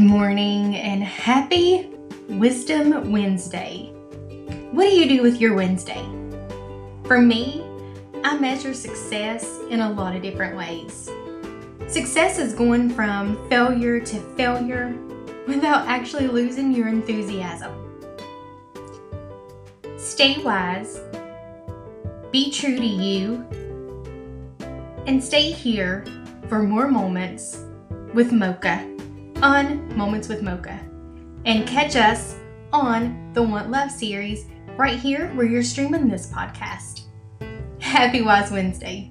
Good morning and happy Wisdom Wednesday. What do you do with your Wednesday? For me, I measure success in a lot of different ways. Success is going from failure to failure without actually losing your enthusiasm. Stay wise, be true to you, and stay here for more Moments with Mocha on Moments with Mocha, and catch us on the Want Love series right here where you're streaming this podcast. Happy Wise Wednesday.